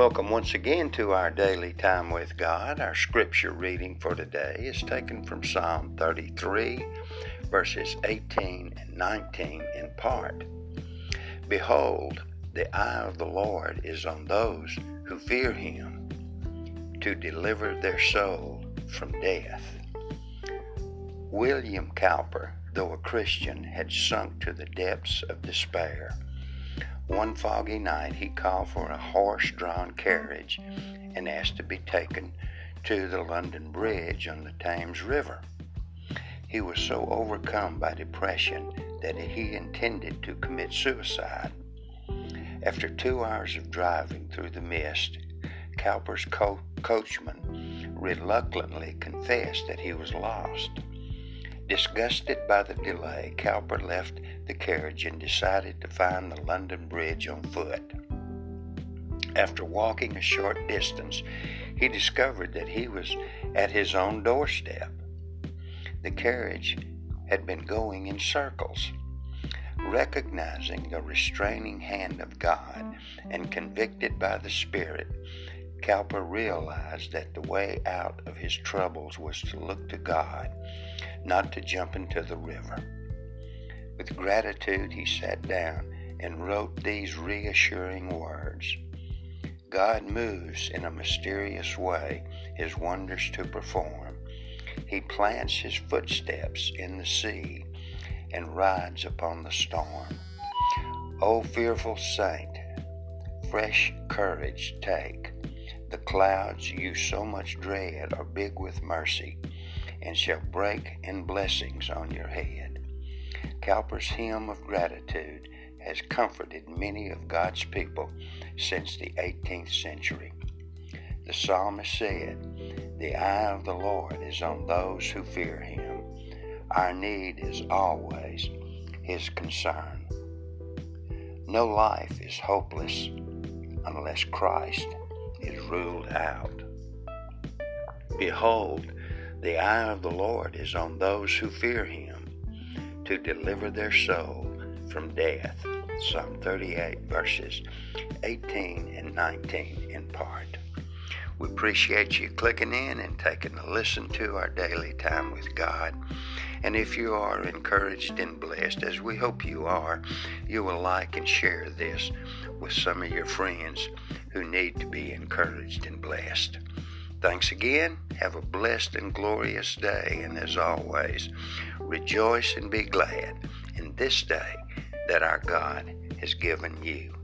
Welcome once again to our daily time with God. Our scripture reading for today is taken from Psalm 33, verses 18 and 19 in part. Behold, the eye of the Lord is on those who fear him, to deliver their soul from death. William Cowper, though a Christian, had sunk to the depths of despair. One foggy night, he called for a horse-drawn carriage and asked to be taken to the London Bridge on the Thames River. He was so overcome by depression that he intended to commit suicide. After 2 hours of driving through the mist, Cowper's coachman reluctantly confessed that he was lost. Disgusted by the delay, Cowper left the carriage and decided to find the London Bridge on foot. After walking a short distance, he discovered that he was at his own doorstep. The carriage had been going in circles. Recognizing the restraining hand of God and convicted by the Spirit, Cowper realized that the way out of his troubles was to look to God, not to jump into the river. With gratitude, he sat down and wrote these reassuring words. God moves in a mysterious way, his wonders to perform. He plants his footsteps in the sea and rides upon the storm. O fearful saint, fresh courage take. The clouds you so much dread are big with mercy, and shall break in blessings on your head. Cowper's hymn of gratitude has comforted many of God's people since the 18th century. The psalmist said, "The eye of the Lord is on those who fear him." Our need is always his concern. No life is hopeless unless Christ is ruled out. Behold, the eye of the Lord is on those who fear him, to deliver their soul from death. Psalm 38, verses 18 and 19 in part. We appreciate you clicking in and taking a listen to our daily time with God. And if you are encouraged and blessed, as we hope you are, you will like and share this with some of your friends who need to be encouraged and blessed. Thanks again. Have a blessed and glorious day. And as always, rejoice and be glad in this day that our God has given you.